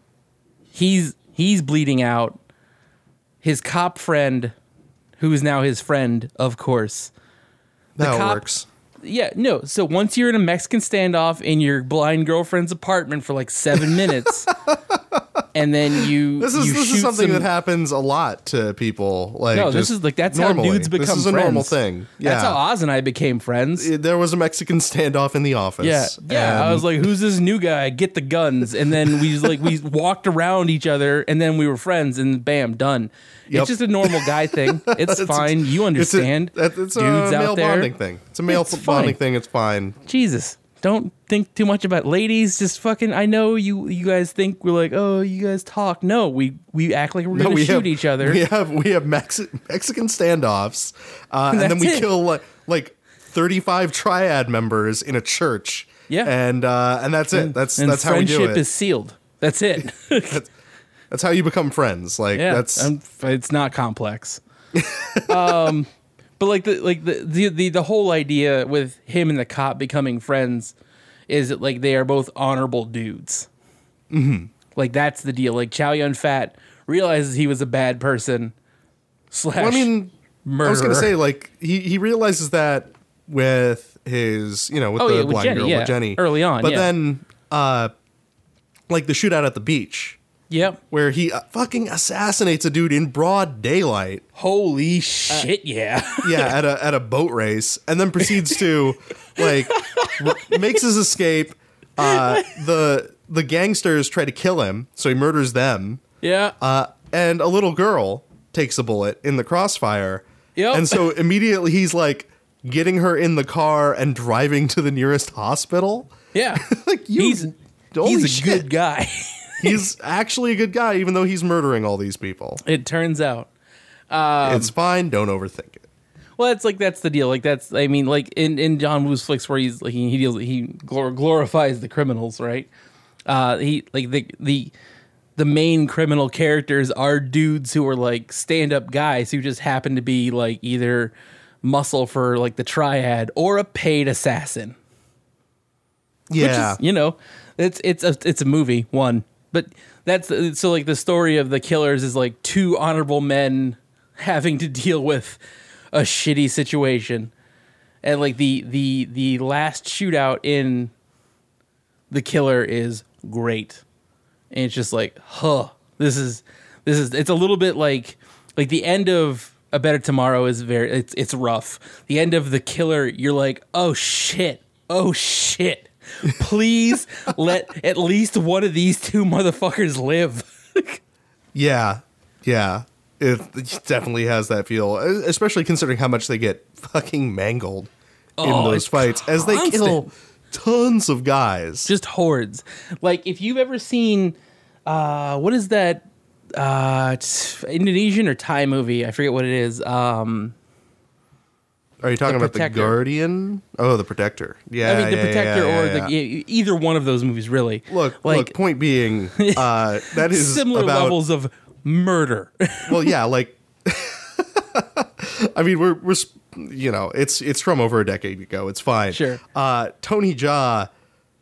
he's bleeding out. His cop friend, who is now his friend, of course. That works. Yeah, no. So once you're in a Mexican standoff in your blind girlfriend's apartment for like 7 minutes. And then you shoot something that happens a lot to people. Like, no, this is like that's normally. How dudes become friends. This is a normal thing. Yeah. That's how Oz and I became friends. There was a Mexican standoff in the office. Yeah, yeah. I was like, "Who's this new guy? Get the guns!" And then we we walked around each other, and then we were friends, and bam, done. Yep. It's just a normal guy thing. It's fine. You understand? It's a male bonding thing. It's a male bonding thing. It's fine. Jesus. Don't think too much about ladies. Just fucking. I know you guys think we're like, oh, you guys talk. No, we act like we're going to shoot each other. We have Mexican standoffs, and then we kill like 35 triad members in a church. Yeah, and that's it. That's how we do it. Friendship is sealed. That's it. that's how you become friends. Like it's not complex. But the whole idea with him and the cop becoming friends is that like they are both honorable dudes. Mm-hmm. Like that's the deal. Like Chow Yun-Fat realizes he was a bad person. Murderer. I was gonna say like he realizes that with his with blind Jenny, girl with Jenny early on, but then like the shootout at the beach. Yep. Where he fucking assassinates a dude in broad daylight. Holy shit, yeah. Yeah, at a boat race. And then proceeds to, like, makes his escape. The gangsters try to kill him, so he murders them. Yeah. And a little girl takes a bullet in the crossfire. Yep. And so immediately he's, like, getting her in the car and driving to the nearest hospital. Yeah. Like, he's a good guy. He's actually a good guy, even though he's murdering all these people. It turns out. It's fine. Don't overthink it. Well, it's like, that's the deal. Like, that's, I mean, like in John Woo's flicks where he's like, he glorifies the criminals, right? He, like the main criminal characters are dudes who are like stand up guys who just happen to be like either muscle for like the triad or a paid assassin. Yeah. Which is, it's a movie one. But that's so like the story of the Killers is like two honorable men having to deal with a shitty situation. And like the last shootout in The Killer is great. And it's just like, this is it's a little bit like the end of A Better Tomorrow is it's rough. The end of The Killer, you're like, oh shit. Please let at least one of these two motherfuckers live. Yeah. It definitely has that feel, especially considering how much they get fucking mangled in those fights as they kill tons of guys. Just hordes. Like, if you've ever seen, what is that Indonesian or Thai movie? I forget what it is. Are you talking about The Guardian? Oh, The Protector. Yeah, I mean, The Protector either one of those movies, really. Look, point being, that is similar levels of murder. Well, yeah, like, I mean, we're it's from over a decade ago. It's fine. Sure. Tony Jaa,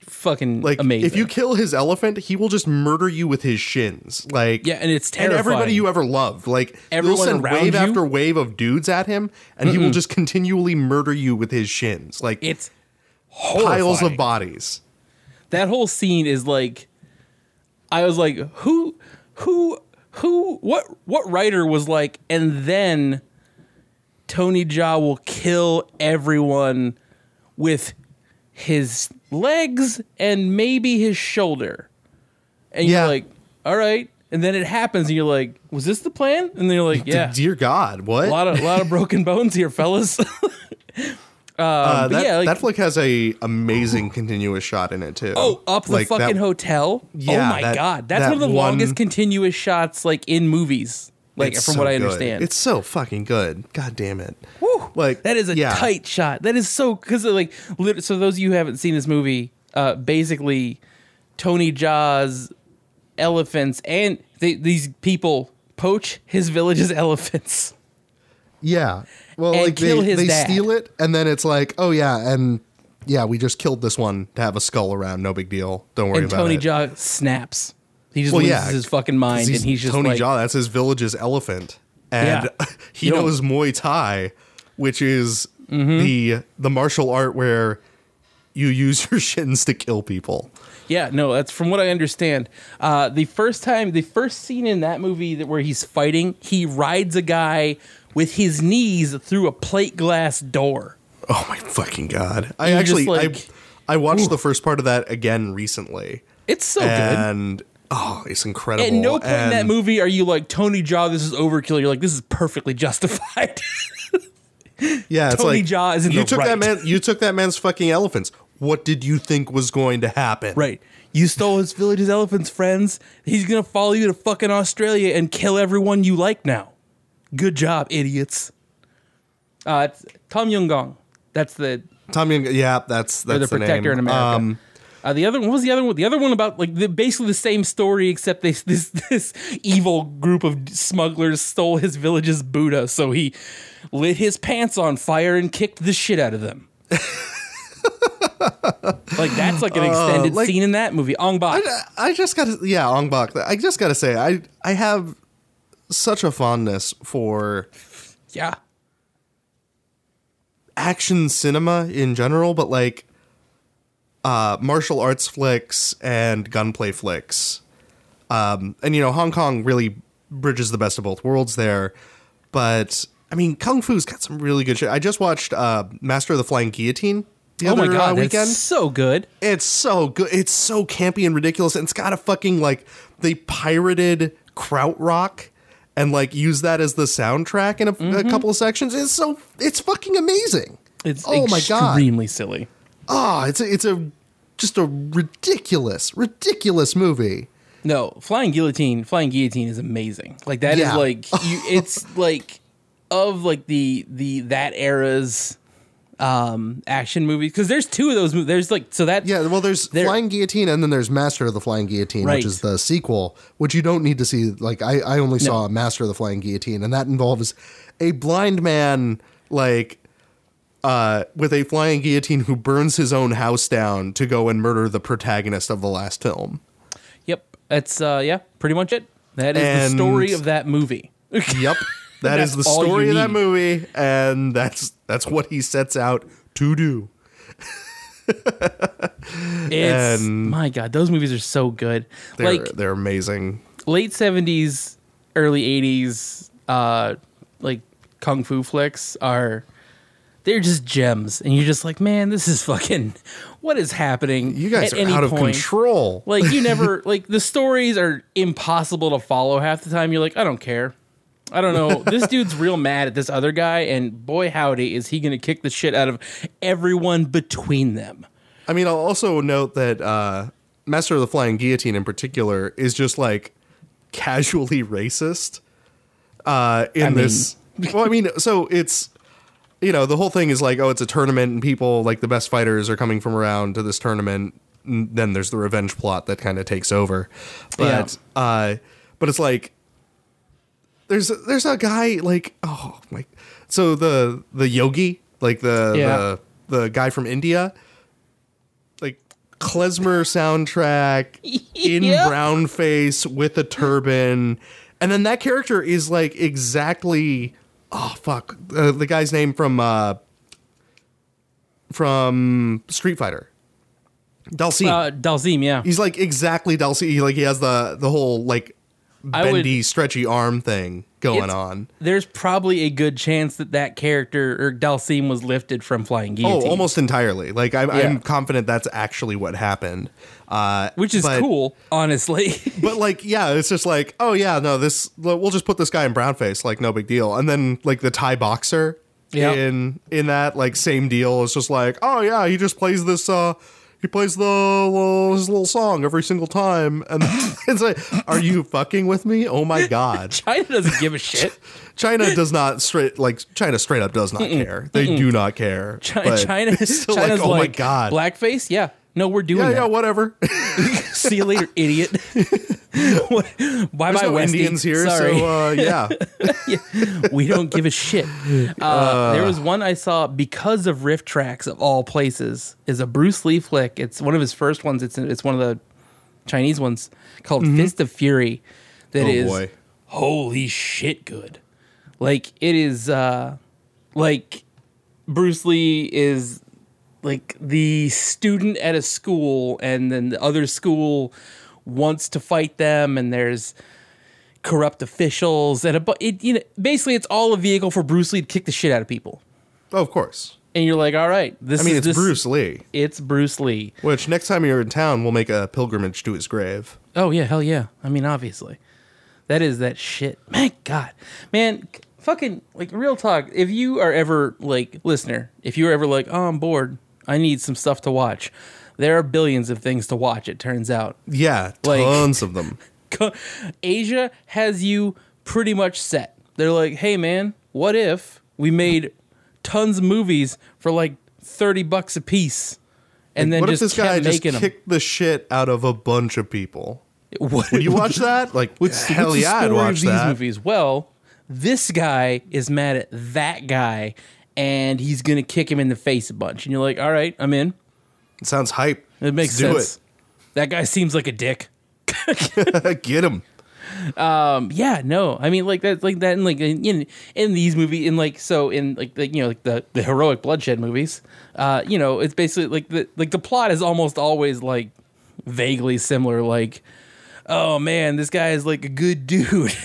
fucking like, amazing. If you kill his elephant, he will just murder you with his shins. Like, yeah, and it's terrifying. And everybody you ever loved, like, everyone will send wave after wave of dudes at him, and he will just continually murder you with his shins. Like, it's horrifying. Piles of bodies. That whole scene is like, I was like, what writer was like, and then Tony Jaa will kill everyone with his legs and maybe his shoulder, and you're like, all right, And then it happens, and you're like, was this the plan? And they're like, yeah. Dear God, what? A lot of broken bones here, fellas. That flick has a amazing continuous shot in it, too. Oh, up the fucking hotel? Yeah, oh, my God. That's one of the longest continuous shots, like, in movies, like, from what I understand. It's so fucking good. God damn it. Woo! Like, that is a tight shot. That is so... Because, like, so those of you who haven't seen this movie, basically, Tony Jaa's elephants and these people poach his village's elephants. Yeah. Well, like they steal it, and then it's like, oh yeah, and yeah, we just killed this one to have a skull around, no big deal. Don't worry about it. And Tony Jaa snaps. He just loses his fucking mind, and he's just Tony Jaa, that's his village's elephant. And he knows Muay Thai, which is the martial art where you use your shins to kill people. Yeah, no, that's from what I understand. The first scene in that movie where he's fighting, he rides a guy with his knees through a plate glass door. Oh my fucking God. I actually, like, I watched the first part of that again recently. It's so good. Oh, it's incredible. At no point in that movie are you like, Tony Jaa, this is overkill. You're like, this is perfectly justified. Yeah, it's Tony Jaa is in the right. You took that man's fucking elephants. What did you think was going to happen? Right. You stole his village's elephants, friends. He's going to follow you to fucking Australia and kill everyone you like now. Good job, idiots. It's Tom Yun-Gong. That's the... Tom Yun-Gong, yeah, that's the Protector name. In America. The other one, what was the other one? The other one about, like, basically the same story, except this evil group of smugglers stole his village's Buddha, so he lit his pants on fire and kicked the shit out of them. Like, that's like an extended scene in that movie. Ong Bak. I just gotta... Yeah, Ong Bak. I just gotta say, I have such a fondness for... Yeah. Action cinema in general, but, like, martial arts flicks and gunplay flicks. And, you know, Hong Kong really bridges the best of both worlds there. But, I mean, Kung Fu's got some really good shit. I just watched Master of the Flying Guillotine. Oh my God, weekend. That's so good. It's so good. It's so campy and ridiculous. And it's got a fucking, like, they pirated krautrock and, like, used that as the soundtrack in a couple of sections. It's fucking amazing. It's extremely silly. Oh, it's just a ridiculous movie. No, Flying Guillotine is amazing. Like, that is like, it's like of like the that era's action movies, because there's two of those movies. There's like, so that, yeah, well, there's Flying Guillotine, and then there's Master of the Flying Guillotine, right, which is the sequel, which you don't need to see. Like, I only saw Master of the Flying Guillotine, and that involves a blind man, like, with a flying guillotine, who burns his own house down to go and murder the protagonist of the last film. Yep, that's pretty much it. That is the story of that movie. Yep. That is the story of that movie, and that's what he sets out to do. It's, my God, those movies are so good. They're amazing. Late 70s, early 80s, like, kung fu flicks they're just gems, and you're just like, man, this is fucking, what is happening? You guys are out of control. Like, you never, like, the stories are impossible to follow half the time. You're like, I don't care. I don't know. This dude's real mad at this other guy, and boy, howdy, is he going to kick the shit out of everyone between them. I mean, I'll also note that Master of the Flying Guillotine in particular is just, like, casually racist this. Well, I mean, so it's, you know, the whole thing is like, oh, it's a tournament, and people, like, the best fighters are coming from around to this tournament. And then there's the revenge plot that kind of takes over. But, yeah. But it's like, There's a guy, like, oh my, so the yogi, like the guy from India, like, klezmer soundtrack, in brown face with a turban, and then that character is like exactly, oh fuck, the guy's name from Street Fighter. Dhalsim. Dhalsim, yeah. He's like exactly Dhalsim. He has the whole, like, bendy, stretchy arm thing. going on. There's probably a good chance that character or Dhalsim was lifted from Flying Guillotine. Oh, almost entirely. Like I'm confident that's actually what happened. Which is cool, honestly. But like, yeah, it's just like, oh yeah, no, we'll just put this guy in brownface, like no big deal. And then like the Thai boxer in that like same deal is just like, oh yeah, he just plays this. He plays his little song every single time. And it's like, are you fucking with me? Oh, my God. China doesn't give a shit. China straight up does not care. They do not care. China's like, oh, my God. Blackface? Yeah. No, we're doing that. Yeah, whatever. See you later, idiot. There's no Westy? Indians here, sorry. So yeah. We don't give a shit. There was one I saw because of riff tracks of all places. Is a Bruce Lee flick. It's one of his first ones. It's one of the Chinese ones called Fist of Fury. That is holy shit good. Like it is like Bruce Lee is like the student at a school, and then the other school wants to fight them, and there's corrupt officials, and basically it's all a vehicle for Bruce Lee to kick the shit out of people. Oh, of course. And you're like, all right, Bruce Lee. It's Bruce Lee. Which next time you're in town, we'll make a pilgrimage to his grave. Oh yeah, hell yeah. I mean, obviously, that is that shit. My God, man, fucking like real talk. If you are ever like listener, if you are ever like, oh, I'm bored, I need some stuff to watch. There are billions of things to watch, it turns out. Yeah, tons of them. Asia has you pretty much set. They're like, hey, man, what if we made tons of movies for like $30 a piece? And like, then just kept making them. What if this guy just kicked the shit out of a bunch of people? Would you watch that? Like, hell yeah, I'd watch that. These movies? Well, this guy is mad at that guy, and he's going to kick him in the face a bunch. And you're like, all right, I'm in. It sounds hype. It makes sense. Do it. That guy seems like a dick. Get him. Yeah. No. I mean, like that. Like that. And like in these movies, in like so in like the, you know, like the heroic bloodshed movies. You know, it's basically like the plot is almost always like vaguely similar. Like, oh man, this guy is like a good dude.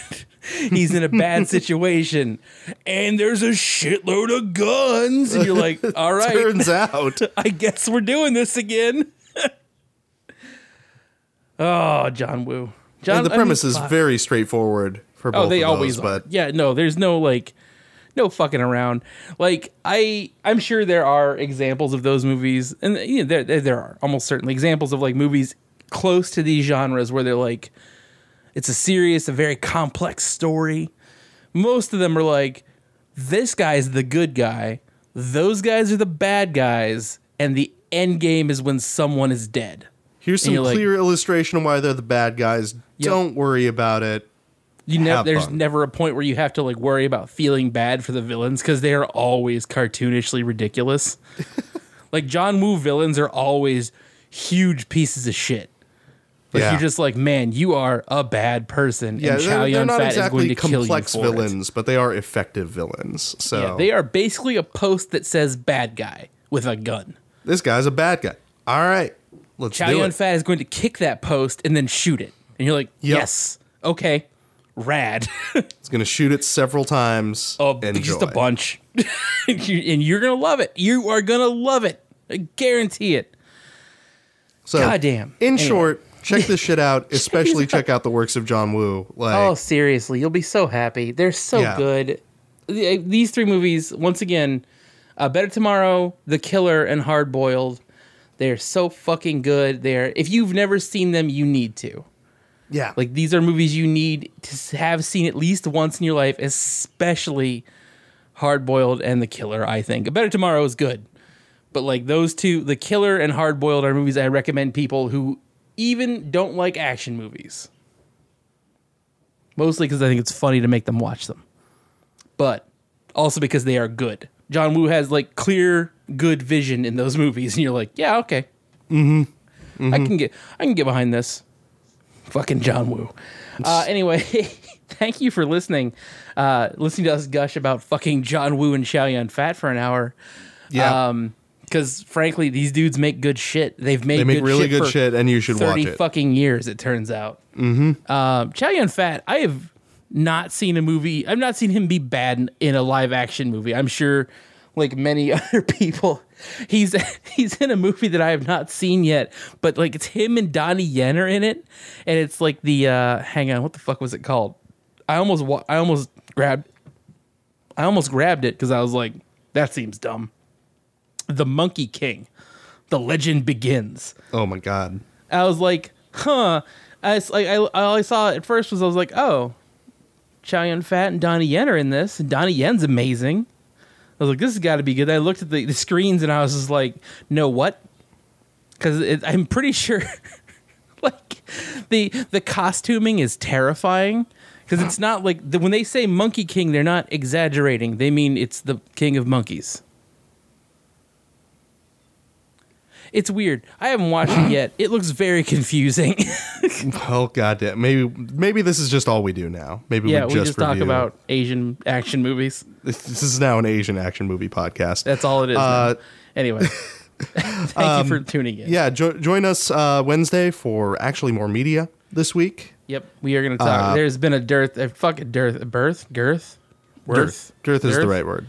He's in a bad situation, and there's a shitload of guns. And you're like, all right. Turns out. I guess we're doing this again. Oh, John Woo. And the premise is very straightforward for both of those. Oh, they always are. Yeah, no, there's no, like, no fucking around. Like, I'm sure there are examples of those movies, and you know, there are almost certainly examples of, like, movies close to these genres where they're like, it's a serious, a very complex story. Most of them are like, this guy's the good guy, those guys are the bad guys, and the end game is when someone is dead. Here's some clear illustration of why they're the bad guys. Yep. Don't worry about it. There's never a point where you have to like worry about feeling bad for the villains because they are always cartoonishly ridiculous. Like John Woo villains are always huge pieces of shit. Like you're just like, man, you are a bad person, and Chow Yun-Fat exactly is going to kill you for it. They're not exactly complex villains, but they are effective villains. So yeah, they are basically a post that says bad guy with a gun. This guy's a bad guy. All right, let's do it. Chow Yun-Fat is going to kick that post and then shoot it. And you're like, yes, okay, rad. It's going to shoot it several times. Oh, just a bunch. And you're going to love it. You are going to love it. I guarantee it. So, goddamn. In short... Check this shit out, especially check out the works of John Woo. Like, oh, seriously, you'll be so happy. They're so good. These three movies, once again, A Better Tomorrow, The Killer, and Hard Boiled. They're so fucking good. If you've never seen them, you need to. Yeah. Like, these are movies you need to have seen at least once in your life, especially Hard Boiled and The Killer, I think. A Better Tomorrow is good. But, like, those two, The Killer and Hard Boiled are movies I recommend people who even don't like action movies. Mostly because I think it's funny to make them watch them. But also because they are good. John Woo has like clear, good vision in those movies. And you're like, yeah, okay. Mm-hmm. I can get behind this. Fucking John Woo. Anyway, thank you for listening. Listening to us gush about fucking John Woo and Chow Yun-Fat for an hour. Yeah. Because, frankly, these dudes make good shit. They make really good shit, and you should watch it. 30 fucking years, it turns out. Mm-hmm. Chow Yun-Fat, I have not seen a movie. I've not seen him be bad in a live action movie. I'm sure, like many other people, he's in a movie that I have not seen yet, but like it's him and Donnie Yen are in it, and it's like the hang on, what the fuck was it called? I almost grabbed it because I was like, that seems dumb. The Monkey King, The Legend Begins. Oh my god! I was like, huh. All I saw at first was I was like, oh, Chow Yun-Fat and Donnie Yen are in this, and Donnie Yen's amazing. I was like, this has got to be good. I looked at the screens and I was just like, no, what? Because I'm pretty sure, like the costuming is terrifying. Because it's not like when they say Monkey King, they're not exaggerating. They mean it's the king of monkeys. It's weird. I haven't watched it yet. It looks very confusing. Oh goddamn! Maybe this is just all we do now. Maybe we just talk about Asian action movies. This is now an Asian action movie podcast. That's all it is. Anyway, thank you for tuning in. Yeah, join us Wednesday for actually more media this week. Yep, we are going to talk. There's been a dearth. Dearth is the right word.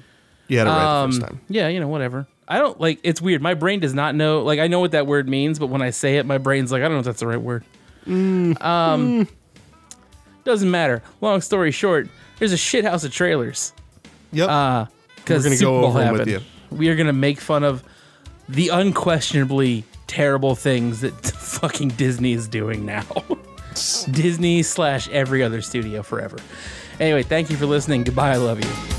You had it right the first time. Yeah, you know, whatever. I don't like. It's weird. My brain does not know. Like, I know what that word means, but when I say it, my brain's like, I don't know if that's the right word. Doesn't matter. Long story short, there's a shit house of trailers. Yep. Because Super Bowl happened. With you. We are gonna make fun of the unquestionably terrible things that fucking Disney is doing now. Disney / every other studio forever. Anyway, thank you for listening. Goodbye. I love you.